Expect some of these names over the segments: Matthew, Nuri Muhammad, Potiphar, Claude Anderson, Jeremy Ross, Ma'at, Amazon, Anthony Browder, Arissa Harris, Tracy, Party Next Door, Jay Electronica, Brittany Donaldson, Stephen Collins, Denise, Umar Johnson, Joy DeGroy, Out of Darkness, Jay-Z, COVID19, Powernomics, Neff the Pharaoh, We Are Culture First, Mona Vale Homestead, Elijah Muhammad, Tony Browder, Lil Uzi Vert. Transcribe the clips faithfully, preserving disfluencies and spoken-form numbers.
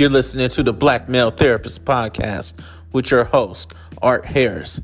You're listening to the Black Male Therapist Podcast with your host, Art Harris.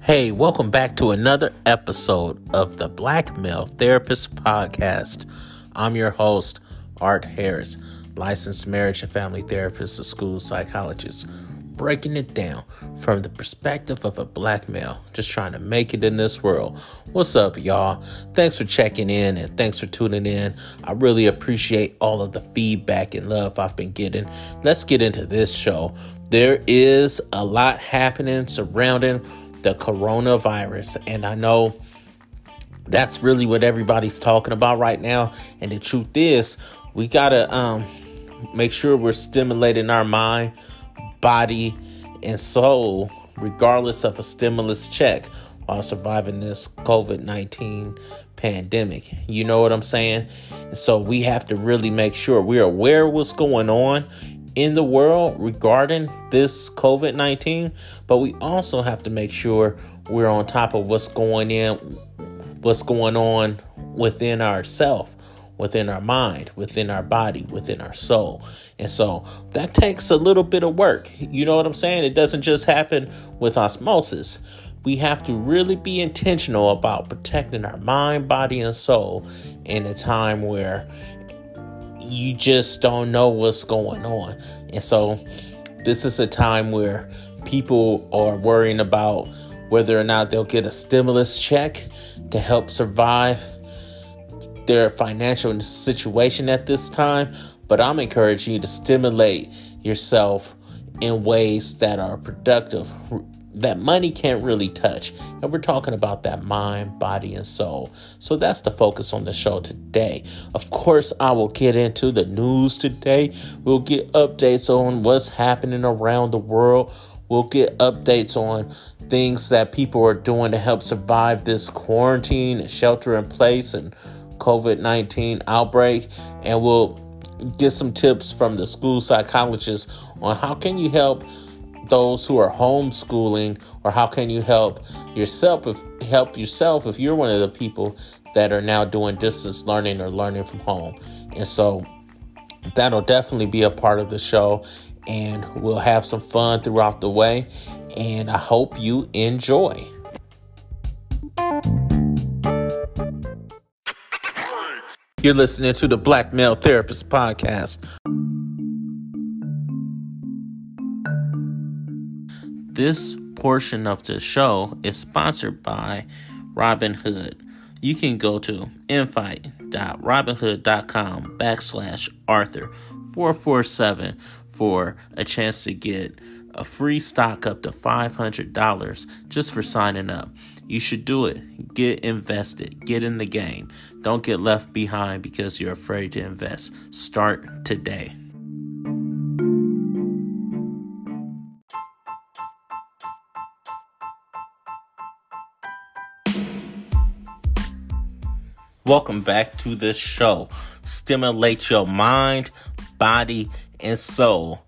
Hey, welcome back to another episode of the Black Male Therapist Podcast. I'm your host, Art Harris, licensed marriage and family therapist, a school psychologist, breaking it down from the perspective of a black male, just trying to make it in this world. What's up, y'all? Thanks for checking in and thanks for tuning in. I really appreciate all of the feedback and love I've been getting. Let's get into this show. There is a lot happening surrounding the coronavirus, and I know that's really what everybody's talking about right now. And the truth is, we gotta um make sure we're stimulating our mind, body, and soul, regardless of a stimulus check, while surviving this COVID nineteen pandemic. You know what I'm saying? And so we have to really make sure we're aware of what's going on in the world regarding this COVID nineteen, but we also have to make sure we're on top of what's going in, what's going on within ourselves, within our mind, within our body, within our soul. And so that takes a little bit of work. You know what I'm saying? It doesn't just happen with osmosis. We have to really be intentional about protecting our mind, body, and soul in a time where you just don't know what's going on. And so this is a time where people are worrying about whether or not they'll get a stimulus check to help survive their financial situation at this time. But I'm encouraging you to stimulate yourself in ways that are productive, that money can't really touch. And we're talking about that mind, body, and soul. So that's the focus on the show today. Of course, I will get into the news today. We'll get updates on what's happening around the world. We'll get updates on things that people are doing to help survive this quarantine and shelter in place and COVID nineteen outbreak. And we'll get some tips from the school psychologist on how can you help those who are homeschooling, or how can you help yourself if help yourself if you're one of the people that are now doing distance learning or learning from home. And so that'll definitely be a part of the show, and we'll have some fun throughout the way, and I hope you enjoy. You're listening to the Black Male Therapist Podcast. This portion of the show is sponsored by Robin Hood. You can go to invite.robinhood.com backslash Arthur 447 for a chance to get a free stock up to five hundred dollars just for signing up. You should do it. Get invested. Get in the game. Don't get left behind because you're afraid to invest. Start today. Welcome back to this show. Stimulate your mind, body, and soul,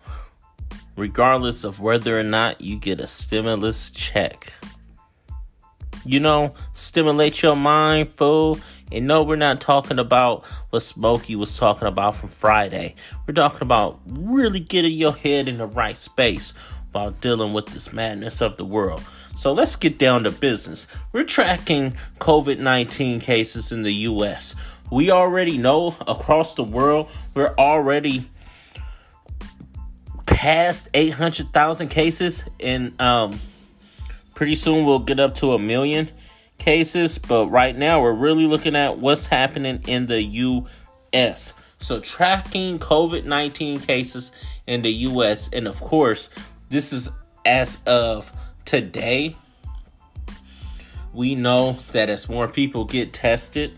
regardless of whether or not you get a stimulus check. You know, stimulate your mind, fool. And no, we're not talking about what Smokey was talking about from Friday. We're talking about really getting your head in the right space while dealing with this madness of the world. So let's get down to business. We're tracking COVID nineteen cases in the U S. We already know across the world, we're already past eight hundred thousand cases. And um, pretty soon we'll get up to a million cases. But right now we're really looking at what's happening in the U S. So tracking COVID nineteen cases in the U S. And of course, this is as of today. We know that as more people get tested,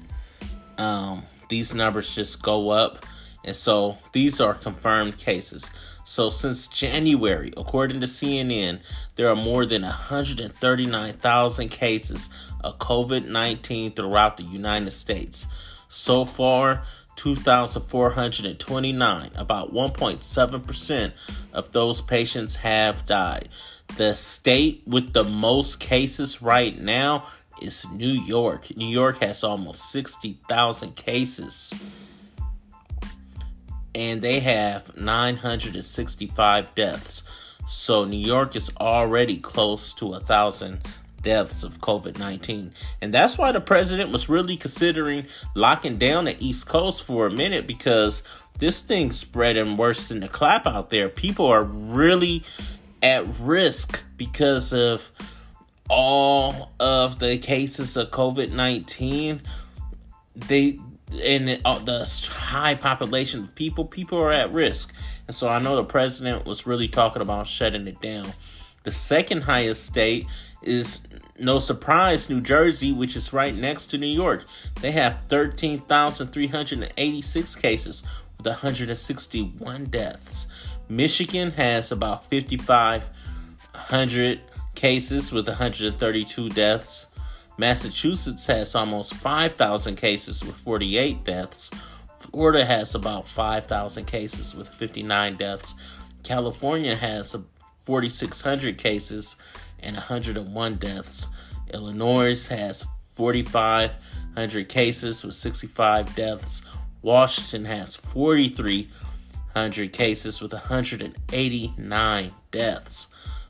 um, these numbers just go up. And so these are confirmed cases. So since January, according to C N N, there are more than one hundred thirty-nine thousand cases of COVID nineteen throughout the United States. So far, two thousand four hundred twenty-nine, about one point seven percent of those patients have died. The state with the most cases right now is New York. New York has almost sixty thousand cases. And they have nine hundred sixty-five deaths. So New York is already close to one thousand deaths of COVID nineteen. And that's why the president was really considering locking down the East Coast for a minute, because this thing's spreading worse than the clap out there. People are really at risk because of all of the cases of COVID nineteen. They and the high population of people, people are at risk. And so I know the president was really talking about shutting it down. The second highest state is, no surprise, New Jersey, which is right next to New York. They have thirteen thousand three hundred eighty-six cases with one hundred sixty-one deaths. Michigan has about fifty-five hundred cases with one hundred thirty-two deaths. Massachusetts has almost five thousand cases with forty-eight deaths. Florida has about five thousand cases with fifty-nine deaths. California has forty-six hundred cases and one hundred one deaths. Illinois has forty-five hundred cases with sixty-five deaths. Washington has forty-three hundred cases with one hundred eighty-nine deaths.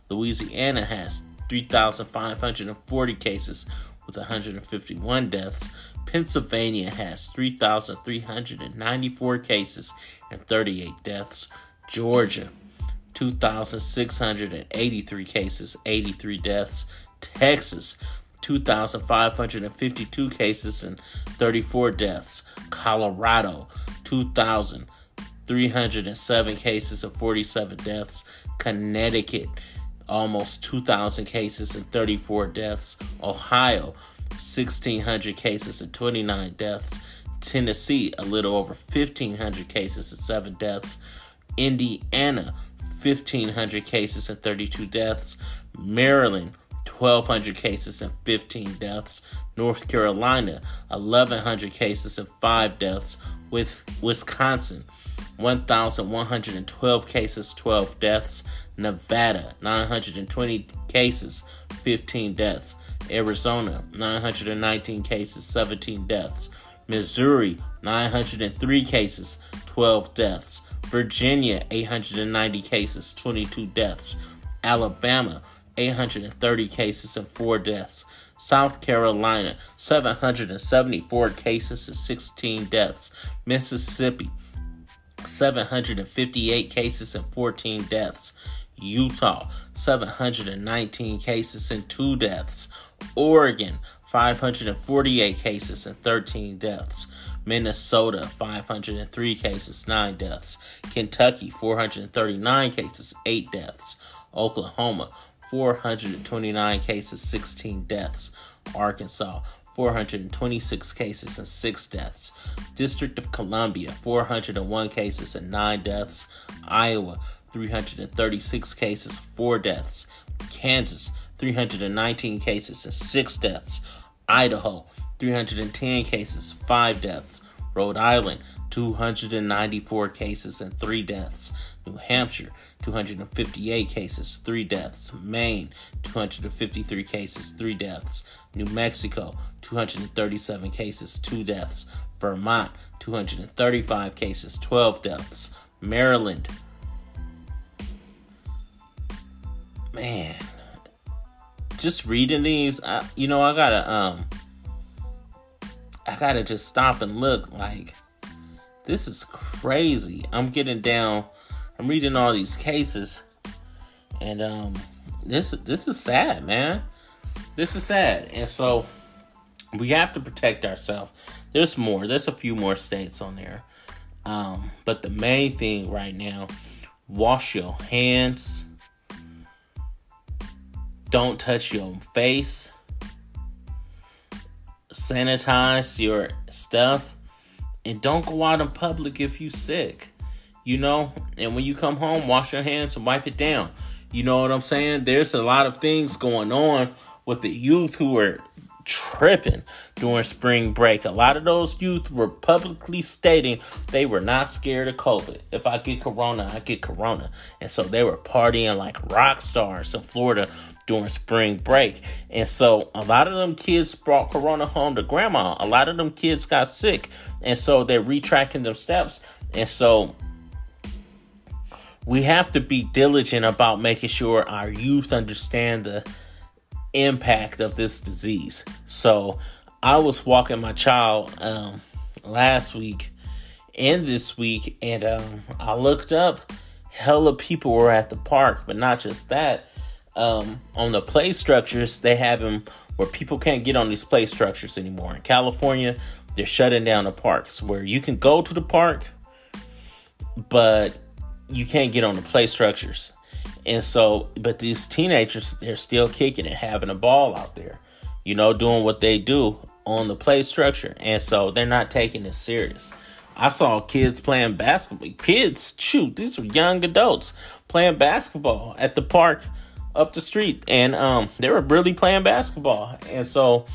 Louisiana has three thousand five hundred forty cases with one hundred fifty-one deaths. Pennsylvania has three thousand three hundred ninety-four cases and thirty-eight deaths. Georgia, two thousand six hundred eighty-three cases, eighty-three deaths. Texas, two thousand five hundred fifty-two cases and thirty-four deaths. Colorado, two thousand three hundred seven cases and forty-seven deaths. Connecticut, almost two thousand cases and thirty-four deaths. Ohio, sixteen hundred cases and twenty-nine deaths. Tennessee, a little over fifteen hundred cases and seven deaths. Indiana, fifteen hundred cases and thirty-two deaths. Maryland, twelve hundred cases and fifteen deaths. North Carolina, eleven hundred cases and five deaths. With Wisconsin, one thousand one hundred twelve cases, twelve deaths. Nevada, nine hundred twenty cases, fifteen deaths. Arizona, nine hundred nineteen cases, seventeen deaths. Missouri, nine hundred three cases, twelve deaths. Virginia, eight hundred ninety cases, twenty-two deaths. Alabama, eight hundred thirty cases and four deaths. South Carolina, seven hundred seventy-four cases and sixteen deaths. Mississippi, seven hundred fifty-eight cases and fourteen deaths. Utah, seven hundred nineteen cases and two deaths. Oregon, five hundred forty-eight cases and thirteen deaths. Minnesota, five hundred three cases, nine deaths. Kentucky, four hundred thirty-nine cases, eight deaths. Oklahoma, four hundred twenty-nine cases, sixteen deaths. Arkansas, four hundred twenty-six cases and six deaths. District of Columbia, four hundred one cases and nine deaths. Iowa, three hundred thirty-six cases, four deaths. Kansas, three hundred nineteen cases and six deaths. Idaho, three hundred ten cases, five deaths. Rhode Island, two hundred ninety-four cases and three deaths. New Hampshire, two hundred fifty-eight cases, three deaths. Maine, two hundred fifty-three cases, three deaths. New Mexico, two hundred thirty-seven cases, two deaths. Vermont, two hundred thirty-five cases, twelve deaths. Maryland, man, just reading these, I, you know, I gotta, um, I gotta just stop and look, like, this is crazy. I'm getting down. I'm reading all these cases, and um, this this is sad, man. This is sad, and so we have to protect ourselves. There's more. There's a few more states on there, um, but the main thing right now: wash your hands. Don't touch your face. Sanitize your stuff. And don't go out in public if you sick, you know, and when you come home, wash your hands and wipe it down. You know what I'm saying? There's a lot of things going on with the youth who are tripping during spring break. A lot of those youth were publicly stating they were not scared of COVID. If I get corona, I get corona. And so they were partying like rock stars in Florida during spring break. And so a lot of them kids brought corona home to grandma. A lot of them kids got sick. And so they're retracking them steps. And so we have to be diligent about making sure our youth understand the impact of this disease. So I was walking my child um, last week and this week, and um, I looked up, hella people were at the park. But not just that, um, on the play structures, they have them where people can't get on these play structures anymore. In California, they're shutting down the parks where you can go to the park, but you can't get on the play structures. And so, but these teenagers, they're still kicking and having a ball out there, you know, doing what they do on the play structure. And so they're not taking it serious. I saw kids playing basketball. Kids, shoot, these were young adults playing basketball at the park up the street. And um, they were really playing basketball. And so,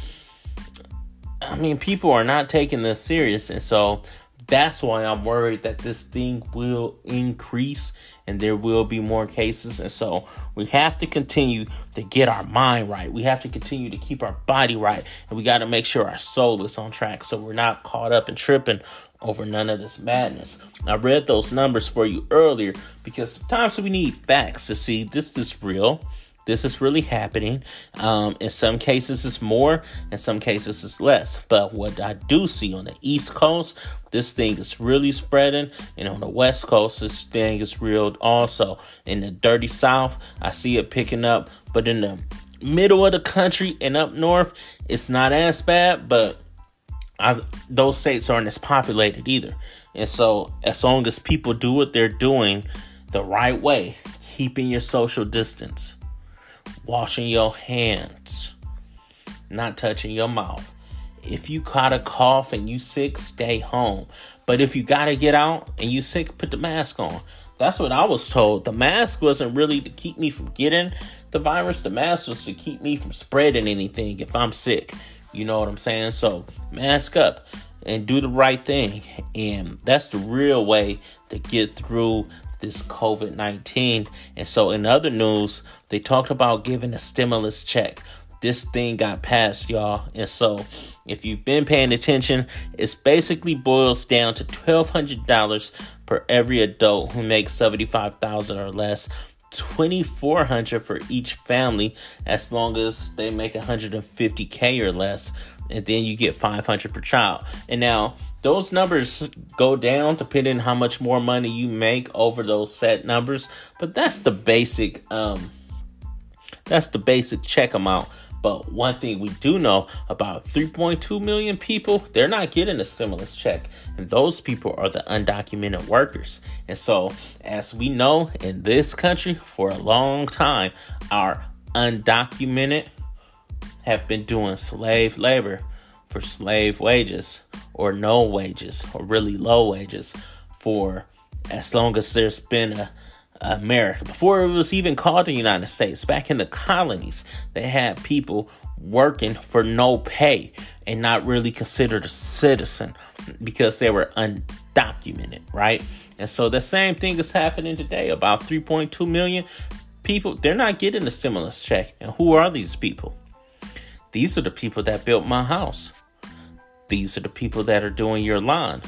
I mean, people are not taking this serious. And so that's why I'm worried that this thing will increase and there will be more cases. And so we have to continue to get our mind right. We have to continue to keep our body right. And we got to make sure our soul is on track so we're not caught up and tripping over none of this madness. I read those numbers for you earlier because sometimes we need facts to see this is real. This is really happening. Um, in some cases, it's more. In some cases, it's less. But what I do see on the East Coast, this thing is really spreading. And on the West Coast, this thing is real also. In the dirty South, I see it picking up. But in the middle of the country and up north, it's not as bad. But I, those states aren't as populated either. And so as long as people do what they're doing the right way, keeping your social distance, washing your hands, not touching your mouth. If you caught a cough and you sick, stay home. But if you got to get out and you sick, put the mask on. That's what I was told. The mask wasn't really to keep me from getting the virus. The mask was to keep me from spreading anything if I'm sick. You know what I'm saying? So mask up and do the right thing. And that's the real way to get through this COVID nineteen. And so in other news, they talked about giving a stimulus check. This thing got passed, y'all. And so if you've been paying attention, it's basically boils down to twelve hundred dollars per every adult who makes seventy-five thousand dollars or less, twenty-four hundred dollars for each family as long as they make one hundred fifty thousand dollars or less, and then you get five hundred dollars per child. And now those numbers go down depending on how much more money you make over those set numbers, but that's the basic um that's the basic check amount. But one thing we do know, about three point two million people, they're not getting a stimulus check. And those people are the undocumented workers. And so, as we know, in this country for a long time, our undocumented have been doing slave labor for slave wages or no wages or really low wages for as long as there's been a America. Before it was even called the United States, back in the colonies, they had people working for no pay and not really considered a citizen because they were undocumented, right? And so the same thing is happening today. About three point two million people, they're not getting a stimulus check. And who are these people? These are the people that built my house. These are the people that are doing your lawn.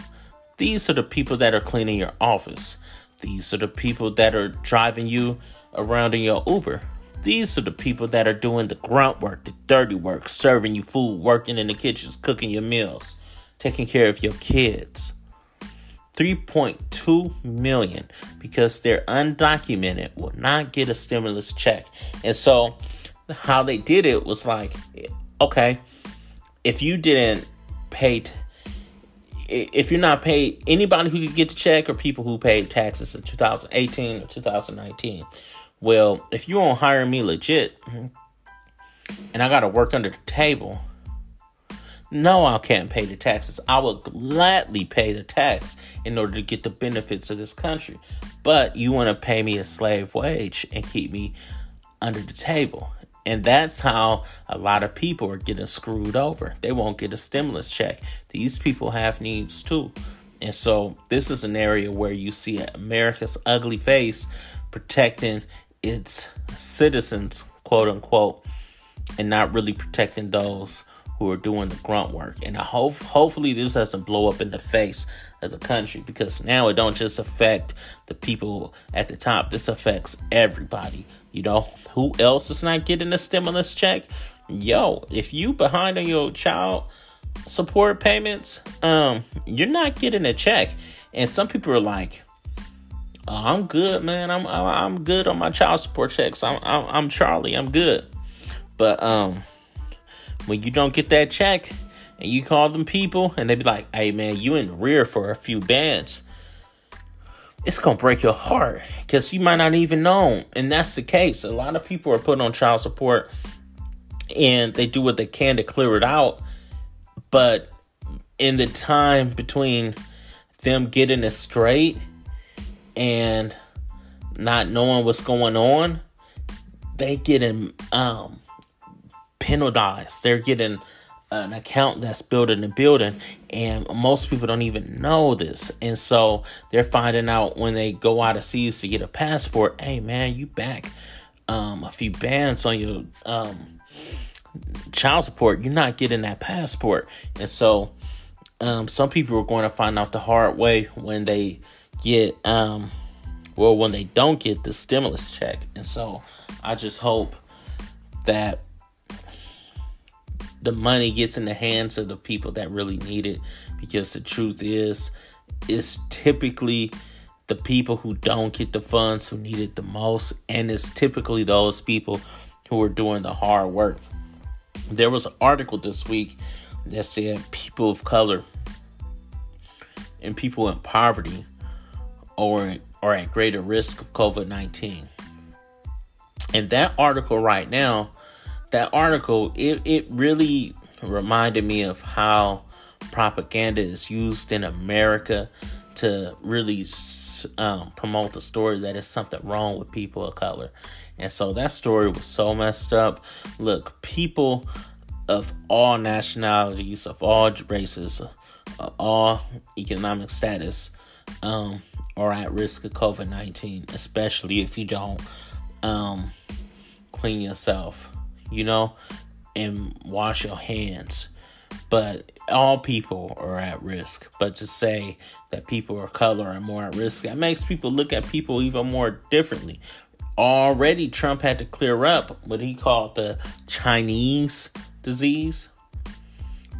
These are the people that are cleaning your office. These are the people that are driving you around in your Uber. These are the people that are doing the grunt work, the dirty work, serving you food, working in the kitchens, cooking your meals, taking care of your kids. three point two million, because they're undocumented, will not get a stimulus check. And so how they did it was like, okay, if you didn't pay t- If you're not paid, anybody who could get the check or people who paid taxes in two thousand eighteen or two thousand nineteen. Well, if you won't hire me legit and I got to work under the table, no, I can't pay the taxes. I will gladly pay the tax in order to get the benefits of this country. But you want to pay me a slave wage and keep me under the table. And that's how a lot of people are getting screwed over. They won't get a stimulus check. These people have needs too. And so this is an area where you see America's ugly face protecting its citizens quote unquote, and not really protecting those who are doing the grunt work. And I hope, hopefully this doesn't blow up in the face of the country, because now it don't just affect the people at the top. This affects everybody. You know, who else is not getting a stimulus check? Yo, if you behind on your child support payments, um, you're not getting a check. And some people are like, oh, I'm good, man. I'm I'm good on my child support checks. I'm I'm, I'm Charlie. I'm good. But um. when you don't get that check and you call them people and they be like, hey, man, you in the rear for a few bands, it's going to break your heart, because you might not even know. And that's the case. A lot of people are put on child support and they do what they can to clear it out. But in the time between them getting it straight and not knowing what's going on, they getting um. penalized. They're getting an account that's building and building, and most people don't even know this. And so they're finding out when they go out of seas to get a passport, hey man, you back um a few bands on your um child support, you're not getting that passport. And so um some people are going to find out the hard way when they get um well when they don't get the stimulus check. And so I just hope that the money gets in the hands of the people that really need it, because the truth is, it's typically the people who don't get the funds who need it the most, and it's typically those people who are doing the hard work. There was an article this week that said people of color and people in poverty are, are at greater risk of COVID nineteen. And that article right now, That article, it, it really reminded me of how propaganda is used in America to really um, promote the story that there's something wrong with people of color. And so that story was so messed up. Look, people of all nationalities, of all races, of all economic status um, are at risk of COVID nineteen, especially if you don't um, clean yourself, you know, and wash your hands. But all people are at risk. But to say that people of color are more at risk, that makes people look at people even more differently. Already, Trump had to clear up what he called the Chinese disease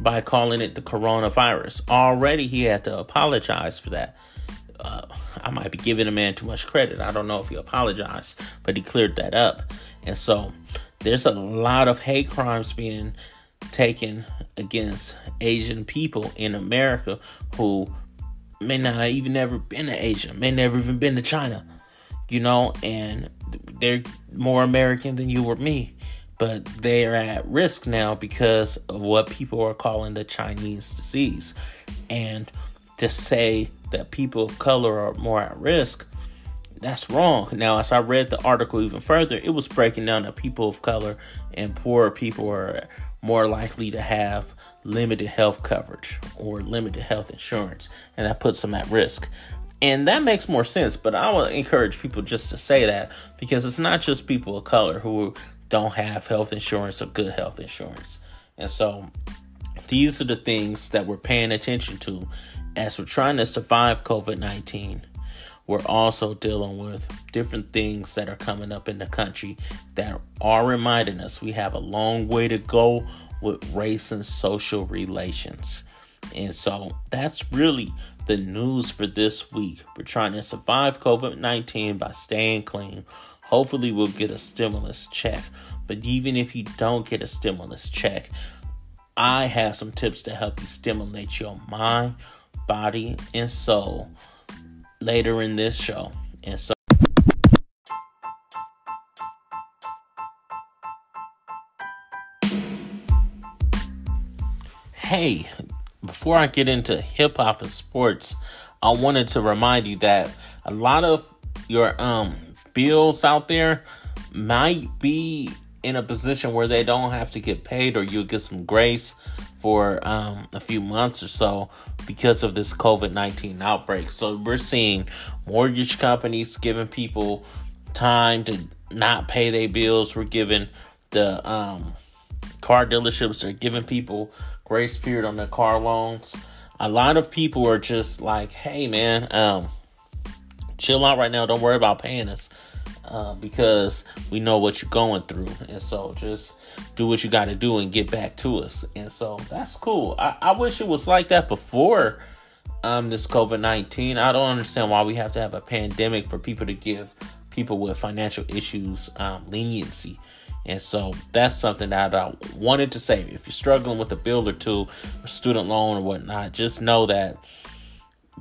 by calling it the coronavirus. Already, he had to apologize for that. Uh, I might be giving a man too much credit. I don't know if he apologized, but he cleared that up. And so there's a lot of hate crimes being taken against Asian people in America who may not have even ever been to Asia, may never even been to China, you know, and they're more American than you or me, but they are at risk now because of what people are calling the Chinese disease. And to say that people of color are more at risk, that's wrong. Now, as I read the article even further, it was breaking down that people of color and poor people are more likely to have limited health coverage or limited health insurance, and that puts them at risk. And that makes more sense, but I would encourage people just to say that, because it's not just people of color who don't have health insurance or good health insurance. And so these are the things that we're paying attention to as we're trying to survive COVID nineteen. We're also dealing with different things that are coming up in the country that are reminding us we have a long way to go with race and social relations. And so that's really the news for this week. We're trying to survive COVID nineteen by staying clean. Hopefully we'll get a stimulus check. But even if you don't get a stimulus check, I have some tips to help you stimulate your mind, body, and soul later in this show. And so hey, before I get into hip hop and sports, I wanted to remind you that a lot of your um bills out there might be in a position where they don't have to get paid, or you'll get some grace for um, a few months or so because of this COVID nineteen outbreak. So we're seeing mortgage companies giving people time to not pay their bills. We're giving the um, car dealerships are giving people grace period on their car loans. A lot of people are just like, hey, man, um, chill out right now. Don't worry about paying us uh, because we know what you're going through. And so just do what you got to do and get back to us. And so that's cool. I, I wish it was like that before um, this COVID nineteen. I don't understand why we have to have a pandemic for people to give people with financial issues um, leniency. And so that's something that I wanted to say. If you're struggling with a bill or two, or student loan or whatnot, just know that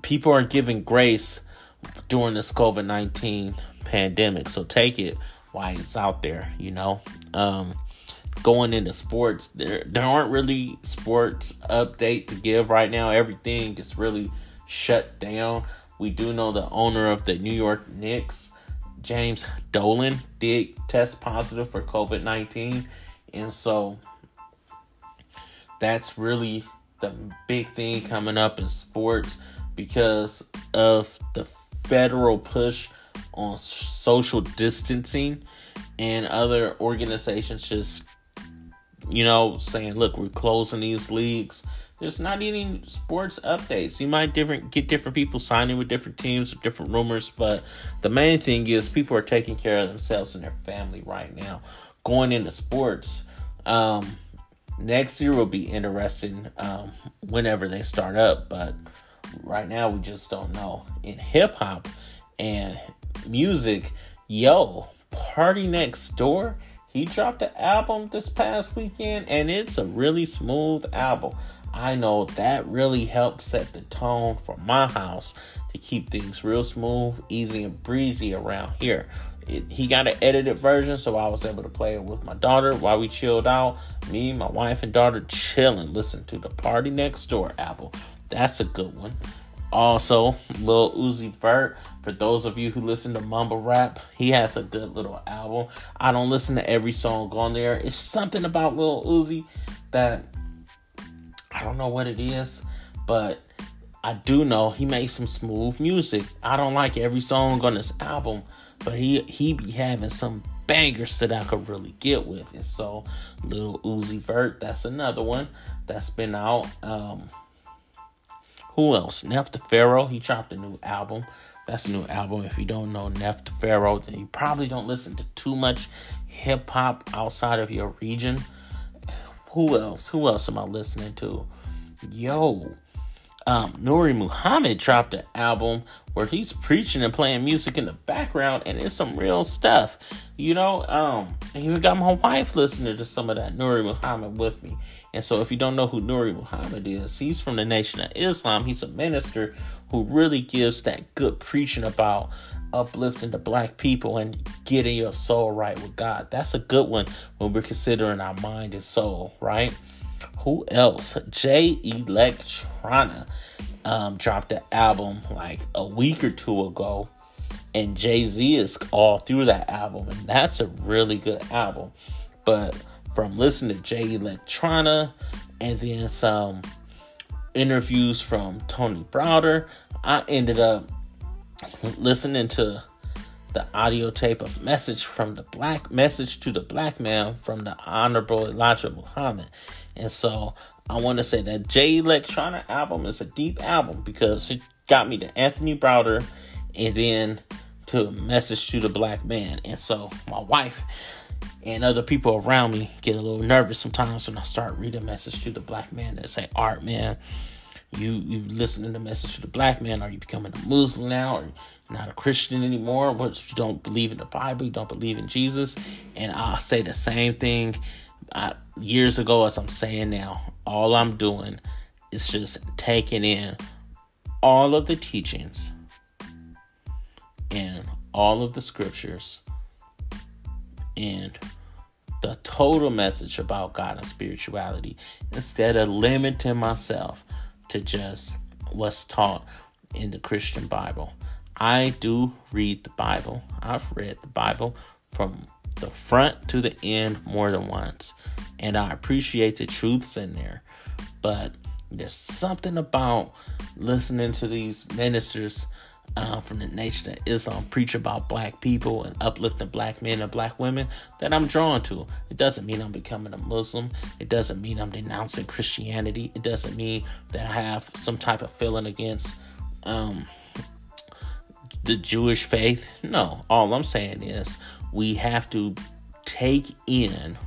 people are giving grace during this COVID nineteen pandemic. So take it while it's out there, you know. Um, going into sports, there there aren't really sports update to give right now. Everything is really shut down. We do know the owner of the New York Knicks, James Dolan, did test positive for COVID nineteen. And so that's really the big thing coming up in sports because of the federal push on social distancing and other organizations just, you know, saying, look, we're closing these leagues. There's not any sports updates. You might different get different people signing with different teams with different rumors, but the main thing is people are taking care of themselves and their family right now. Going into sports, um, next year will be interesting um, whenever they start up, but right now we just don't know. In hip-hop and music, yo, Party Next Door, he dropped an album this past weekend, and it's a really smooth album. I know that really helped set the tone for my house to keep things real smooth, easy, and breezy around here. It, he got an edited version, so I was able to play it with my daughter while we chilled out. Me, my wife, and daughter chilling. Listen to the Party Next Door album. That's a good one. Also, Lil Uzi Vert. For those of you who listen to mumble rap, he has a good little album. I don't listen to every song on there. It's something about Lil Uzi that I don't know what it is, but I do know he makes some smooth music. I don't like every song on this album, but he, he be having some bangers that I could really get with. And so, Lil Uzi Vert, that's another one that's been out. Um, who else? Neff the Pharaoh, he dropped a new album. That's a new album. If you don't know Neff the Pharaoh, then you probably don't listen to too much hip-hop outside of your region. Who else? Who else am I listening to? Yo, um, Nuri Muhammad dropped an album where he's preaching and playing music in the background, and it's some real stuff. You know, um, I even got my wife listening to some of that Nuri Muhammad with me. And so if you don't know who Nuri Muhammad is, he's from the Nation of Islam. He's a minister who really gives that good preaching about uplifting the black people and getting your soul right with God. That's a good one when we're considering our mind and soul, right? Who else? Jay Electronica um, dropped an album like a week or two ago, and Jay-Z is all through that album, and that's a really good album. But from listening to Jay Electronica and then some interviews from Tony Browder, I ended up listening to the audio tape of message from the black message to the black man from the Honorable Elijah Muhammad. And so I want to say that Jay Electronica album is a deep album because it got me to Anthony Browder and then to message to the black man. And so my wife and other people around me get a little nervous sometimes when I start reading message to the black man that say, "Art, man, you you listening to message to the black man? Are you becoming a Muslim now? Or you're not a Christian anymore? What if you don't believe in the Bible? You don't believe in Jesus?" And I say the same thing I, years ago as I'm saying now. All I'm doing is just taking in all of the teachings and all of the scriptures and the total message about God and spirituality instead of limiting myself to just what's taught in the Christian Bible. I do read the Bible. I've read the Bible from the front to the end more than once, and I appreciate the truths in there. But there's something about listening to these ministers um, from the Nation of Islam preach about black people and uplifting black men and black women that I'm drawn to. It doesn't mean I'm becoming a Muslim. It doesn't mean I'm denouncing Christianity. It doesn't mean that I have some type of feeling against um, the Jewish faith. No, all I'm saying is we have to take in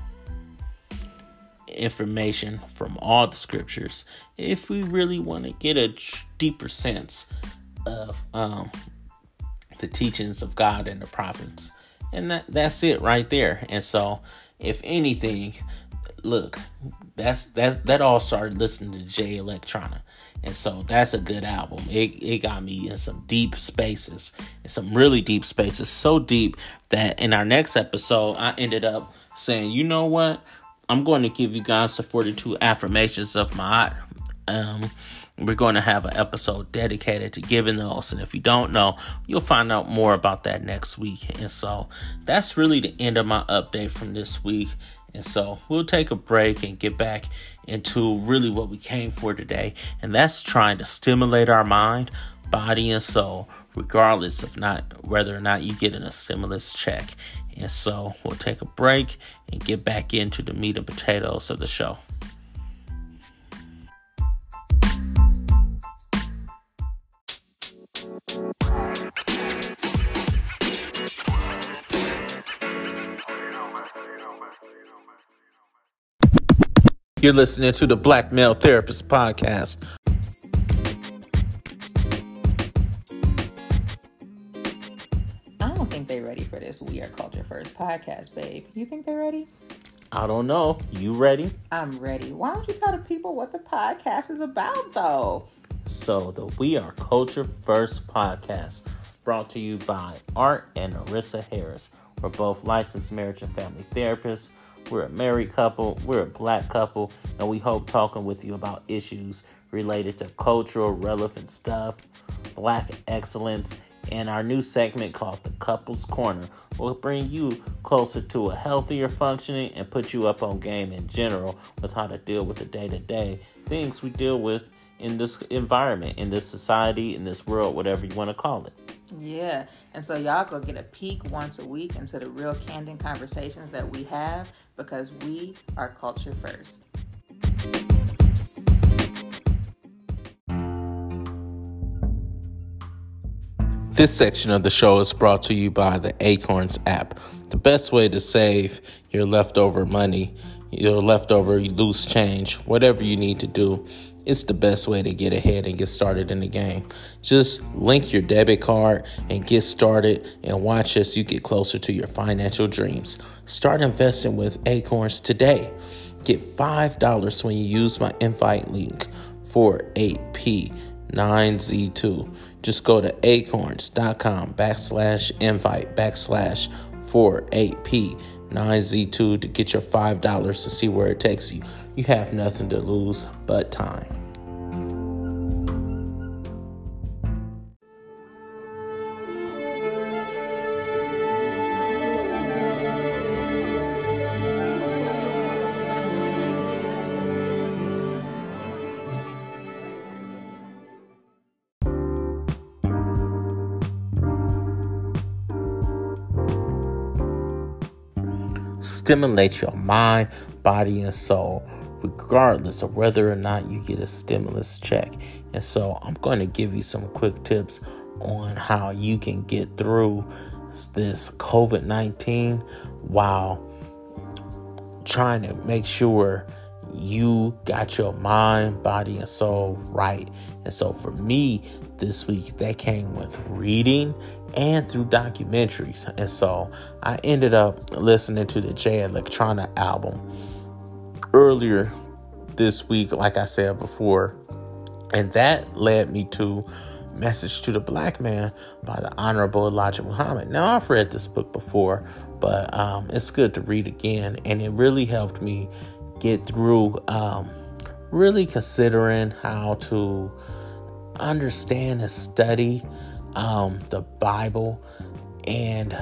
information from all the scriptures if we really want to get a deeper sense of um the teachings of God and the prophets, and that that's it right there. And so if anything, look, that's that that all started listening to Jay Electronica, and so that's a good album. It it got me in some deep spaces, in some really deep spaces, so deep that in our next episode I ended up saying, you know what, I'm going to give you guys the forty-two affirmations of Ma'at. Um, we're going to have an episode dedicated to giving those. And if you don't know, you'll find out more about that next week. And so that's really the end of my update from this week. And so we'll take a break and get back into really what we came for today. And that's trying to stimulate our mind, body, and soul, regardless of not whether or not you get in a stimulus check. And so we'll take a break and get back into the meat and potatoes of the show. You're listening to the Black Male Therapist Podcast. For this We Are Culture First podcast, babe. You think they're ready? I don't know. You ready? I'm ready. Why don't you tell the people what the podcast is about, though? So, the We Are Culture First podcast, brought to you by Art and Arissa Harris. We're both licensed marriage and family therapists. We're a married couple. We're a black couple. And we hope talking with you about issues related to cultural relevant stuff, black excellence, and our new segment called The Couple's Corner will bring you closer to a healthier functioning and put you up on game in general with how to deal with the day-to-day things we deal with in this environment, in this society, in this world, whatever you want to call it. Yeah, and so y'all go get a peek once a week into the real candid conversations that we have, because we are culture first. This section of the show is brought to you by the Acorns app. The best way to save your leftover money, your leftover loose change, whatever you need to do, it's the best way to get ahead and get started in the game. Just link your debit card and get started, and watch as you get closer to your financial dreams. Start investing with Acorns today. Get five dollars when you use my invite link for eight P nine Z two. Just go to acorns.com backslash invite backslash 48P9Z2 to get your five dollars to see where it takes you. You have nothing to lose but time. Stimulate your mind, body, and soul, regardless of whether or not you get a stimulus check. And so I'm going to give you some quick tips on how you can get through this COVID nineteen while trying to make sure you got your mind, body, and soul right. And so for me this week, that came with reading and through documentaries. And so I ended up listening to the Jay Electronica album earlier this week, like I said before. And that led me to Message to the Black Man by the Honorable Elijah Muhammad. Now, I've read this book before, but um, it's good to read again. And it really helped me get through um, really considering how to understand and study um, the Bible, and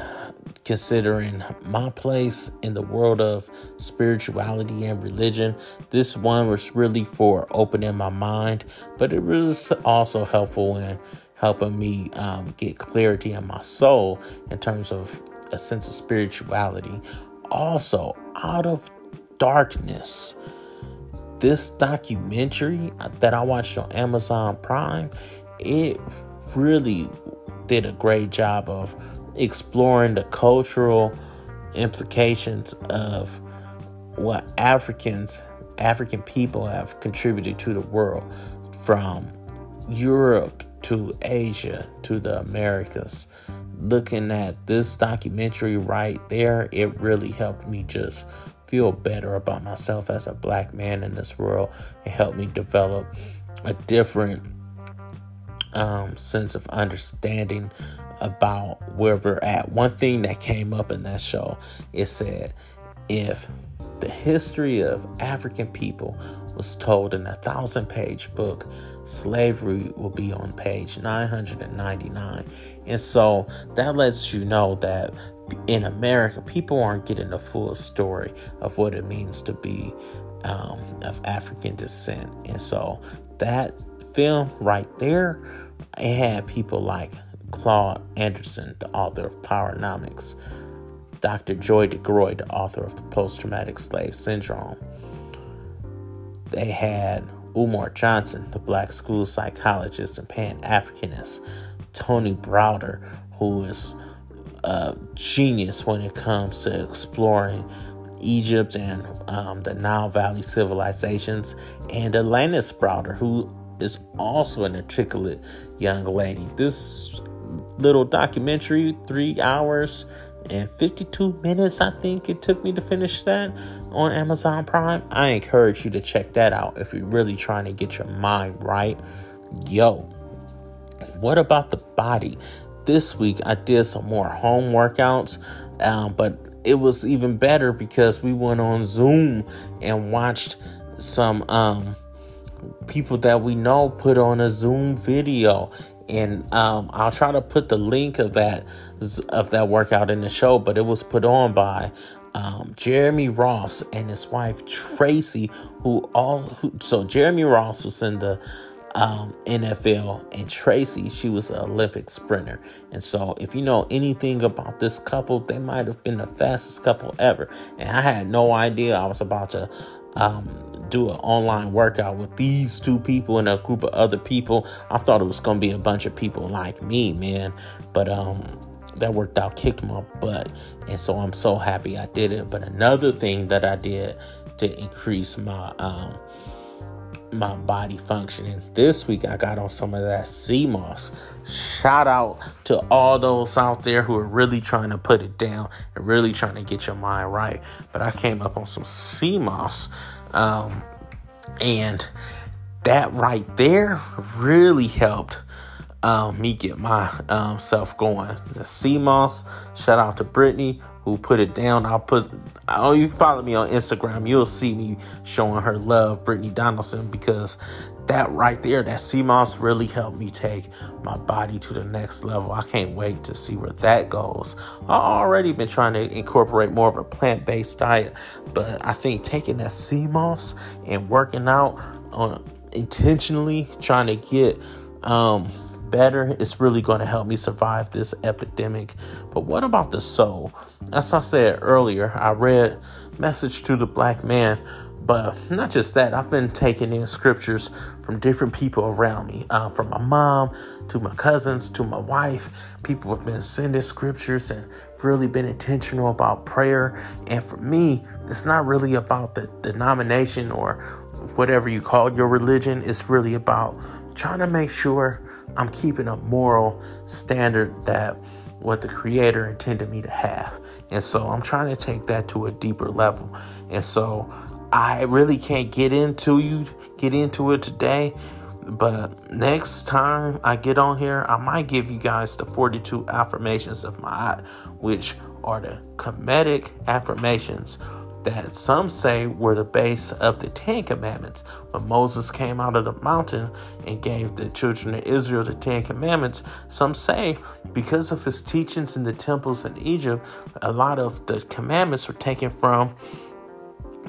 considering my place in the world of spirituality and religion. This one was really for opening my mind, but it was also helpful in helping me um, get clarity in my soul in terms of a sense of spirituality. Also, Out of Darkness, this documentary that I watched on Amazon Prime, it really did a great job of exploring the cultural implications of what Africans, African people have contributed to the world, from Europe to Asia to the Americas. Looking at this documentary right there, it really helped me just feel better about myself as a black man in this world. It helped me develop a different um, sense of understanding about where we're at. One thing that came up in that show, it said, if the history of African people was told in a thousand page book, slavery will be on page nine hundred ninety-nine. And so that lets you know that in America, people aren't getting the full story of what it means to be um, of African descent. And so that film right there, it had people like Claude Anderson, the author of Powernomics, Doctor Joy DeGroy, the author of the Post-Traumatic Slave Syndrome. They had Umar Johnson, the black school psychologist and Pan-Africanist. Tony Browder, who is a genius when it comes to exploring Egypt and um, the Nile Valley civilizations. And Atlantis Browder, who is also an articulate young lady. This little documentary, three hours and fifty-two minutes, I think it took me to finish that on Amazon Prime. I encourage you to check that out if you're really trying to get your mind right. Yo, what about the body? This week I did some more home workouts, um, but it was even better because we went on Zoom and watched some um, people that we know put on a Zoom video. And um, I'll try to put the link of that of that workout in the show, but it was put on by um, Jeremy Ross and his wife Tracy, who all who, so Jeremy Ross was in the um, N F L, and Tracy, she was an Olympic sprinter. And so if you know anything about this couple, they might have been the fastest couple ever. And I had no idea I was about to um, do an online workout with these two people and a group of other people. I thought it was going to be a bunch of people like me, man. But um, that worked out, kicked my butt. And so I'm so happy I did it. But another thing that I did to increase my um, my body functioning this week, I got on some of that sea moss. Shout out to all those out there who are really trying to put it down and really trying to get your mind right. But I came up on some sea moss, um, and that right there really helped um, me get my um, self going. The sea moss, shout out to Brittany who put it down. I'll put, oh, you follow me on Instagram, you'll see me showing her love, Brittany Donaldson, because that right there, that sea moss really helped me take my body to the next level. I can't wait to see where that goes. I've already been trying to incorporate more of a plant-based diet, but I think taking that sea moss and working out on intentionally trying to get um, better, it's really going to help me survive this epidemic. But what about the soul? As I said earlier, I read Message to the Black Man, but not just that, I've been taking in scriptures from different people around me, uh, from my mom to my cousins to my wife. People have been sending scriptures and really been intentional about prayer. And for me, it's not really about the denomination or whatever you call your religion. It's really about trying to make sure I'm keeping a moral standard that what the Creator intended me to have. And so I'm trying to take that to a deeper level. And so I really can't get into you, get into it today. But next time I get on here, I might give you guys the forty-two affirmations of Ma'at, which are the comedic affirmations that some say were the base of the Ten Commandments. When Moses came out of the mountain and gave the children of Israel the Ten Commandments, some say because of his teachings in the temples in Egypt, a lot of the commandments were taken from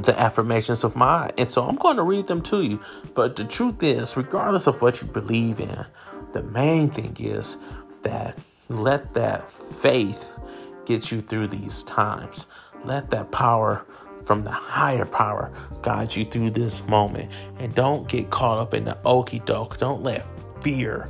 the affirmations of Ma'at. And so I'm going to read them to you. But the truth is, regardless of what you believe in, The main thing is that let that faith get you through these times. Let that power from the higher power guide you through this moment. And don't get caught up in the okie doke. Don't let fear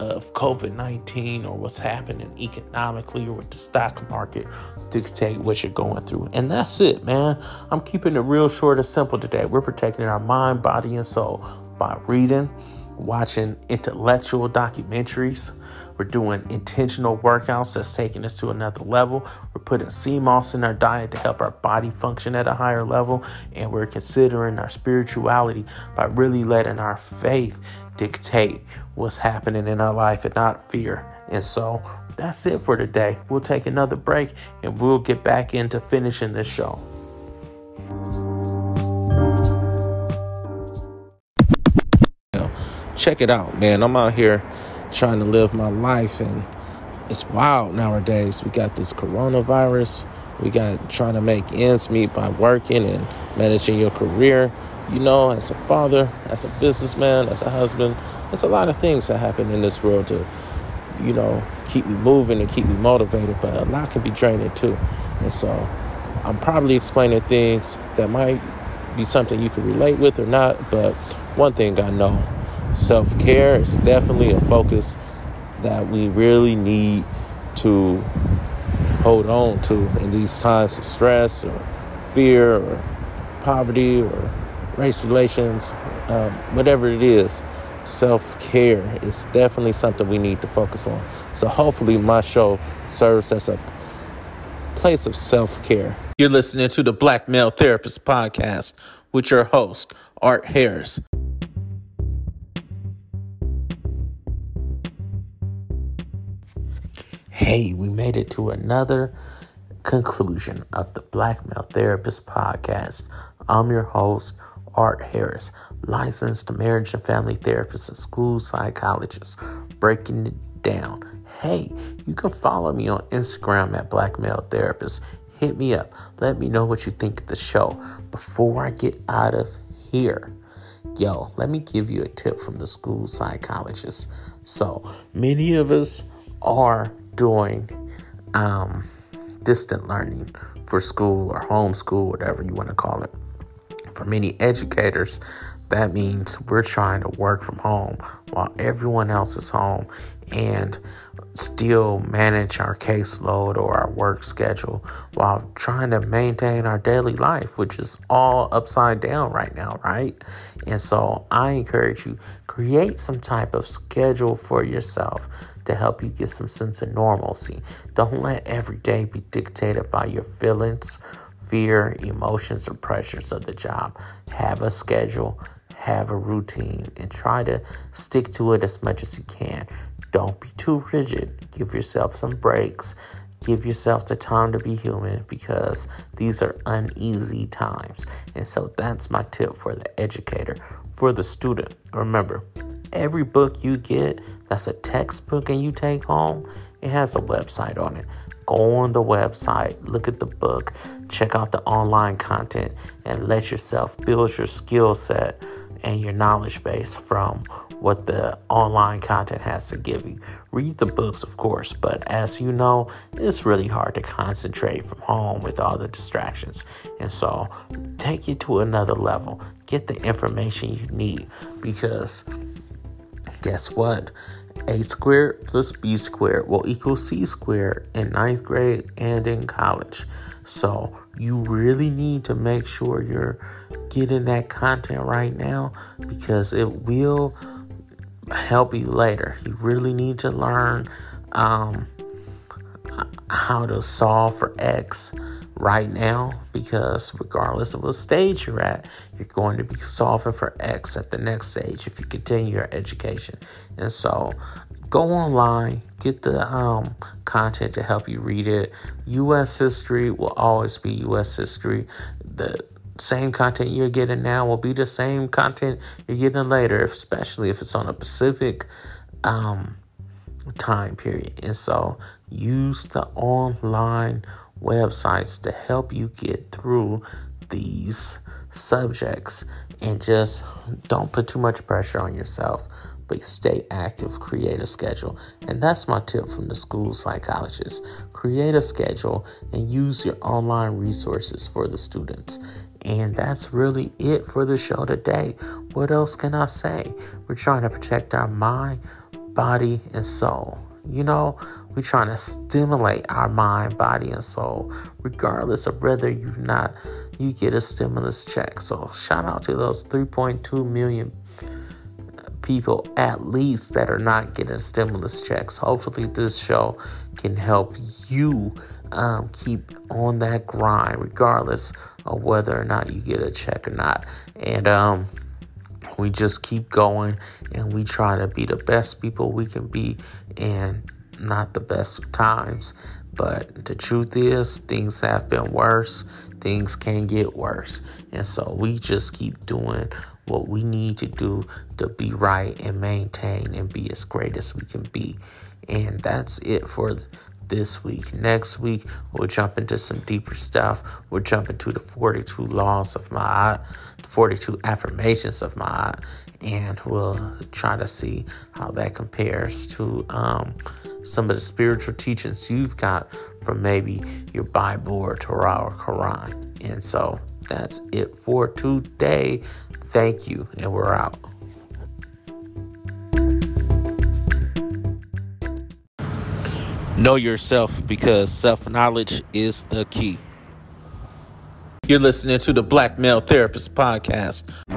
of COVID nineteen or what's happening economically or with the stock market dictate what you're going through. And that's it, man. I'm keeping it real short and simple today. We're protecting our mind, body, and soul by reading, watching intellectual documentaries. We're doing intentional workouts that's taking us to another level. We're putting sea moss in our diet to help our body function at a higher level. And we're considering our spirituality by really letting our faith dictate what's happening in our life and not fear. And so that's it for today. We'll take another break and we'll get back into finishing this show. Check it out, man. I'm out here trying to live my life, and it's wild nowadays. We got this coronavirus. We got trying to make ends meet by working and managing your career. You know, as a father, as a businessman, as a husband, there's a lot of things that happen in this world to, you know, keep me moving and keep me motivated, but a lot can be draining too. And so I'm probably explaining things that might be something you can relate with or not, but one thing I know, self-care is definitely a focus that we really need to hold on to in these times of stress or fear or poverty or race relations, um, whatever it is. Self-care is definitely something we need to focus on. So hopefully my show serves as a place of self-care. You're listening to the Black Male Therapist Podcast with your host, Art Harris. Hey, we made it to another conclusion of the Black Male Therapist Podcast. I'm your host, Art Harris, licensed marriage and family therapist and school psychologist, breaking it down. Hey, you can follow me on Instagram at Black Male Therapist. Hit me up. Let me know what you think of the show. Before I get out of here, yo, let me give you a tip from the school psychologist. So many of us are doing um, distant learning for school or homeschool, whatever you want to call it. For many educators, that means we're trying to work from home while everyone else is home and still manage our caseload or our work schedule while trying to maintain our daily life, which is all upside down right now, right? And so I encourage you, create some type of schedule for yourself to help you get some sense of normalcy. Don't let every day be dictated by your feelings, fear, emotions, or pressures of the job. Have a schedule, have a routine, and try to stick to it as much as you can. Don't be too rigid. Give yourself some breaks. Give yourself the time to be human, because these are uneasy times. And so that's my tip for the educator. For the student, remember, every book you get that's a textbook and you take home, it has a website on it. Go on the website, look at the book, check out the online content, and let yourself build your skill set and your knowledge base from what the online content has to give you. Read the books, of course, but as you know, it's really hard to concentrate from home with all the distractions. And so take it to another level. Get the information you need, because guess what? A squared plus B squared will equal C squared in ninth grade and in college. So you really need to make sure you're getting that content right now, because it will help you later. You really need to learn um, how to solve for X right now, because regardless of what stage you're at, you're going to be solving for X at the next stage if you continue your education. And so go online, get the um, content to help you read it. U S history will always be U S history. The same content you're getting now will be the same content you're getting later, especially if it's on a Pacific um, time period. And so use the online websites to help you get through these subjects, and just don't put too much pressure on yourself, but stay active, create a schedule. And that's my tip from the school psychologist. Create a schedule and use your online resources for the students. And that's really it for the show today. What else can I say? We're trying to protect our mind, body, and soul. You know, we're trying to stimulate our mind, body, and soul, regardless of whether you're not, you get a stimulus check. So shout out to those three point two million people at least that are not getting stimulus checks. Hopefully this show can help you um, keep on that grind, regardless of whether or not you get a check or not. And um, we just keep going, and we try to be the best people we can be, and not the best of times. But the truth is, things have been worse. Things can get worse. And so we just keep doing what we need to do to be right and maintain and be as great as we can be. And that's it for this week. Next week, we'll jump into some deeper stuff. We'll jump into the forty-two laws of Ma'at, the forty-two affirmations of Ma'at, and we'll try to see how that compares to um, some of the spiritual teachings you've got from maybe your Bible or Torah or Quran. And so that's it for today. Thank you, and we're out. Know yourself, because self-knowledge is the key. You're listening to the Black Male Therapist Podcast.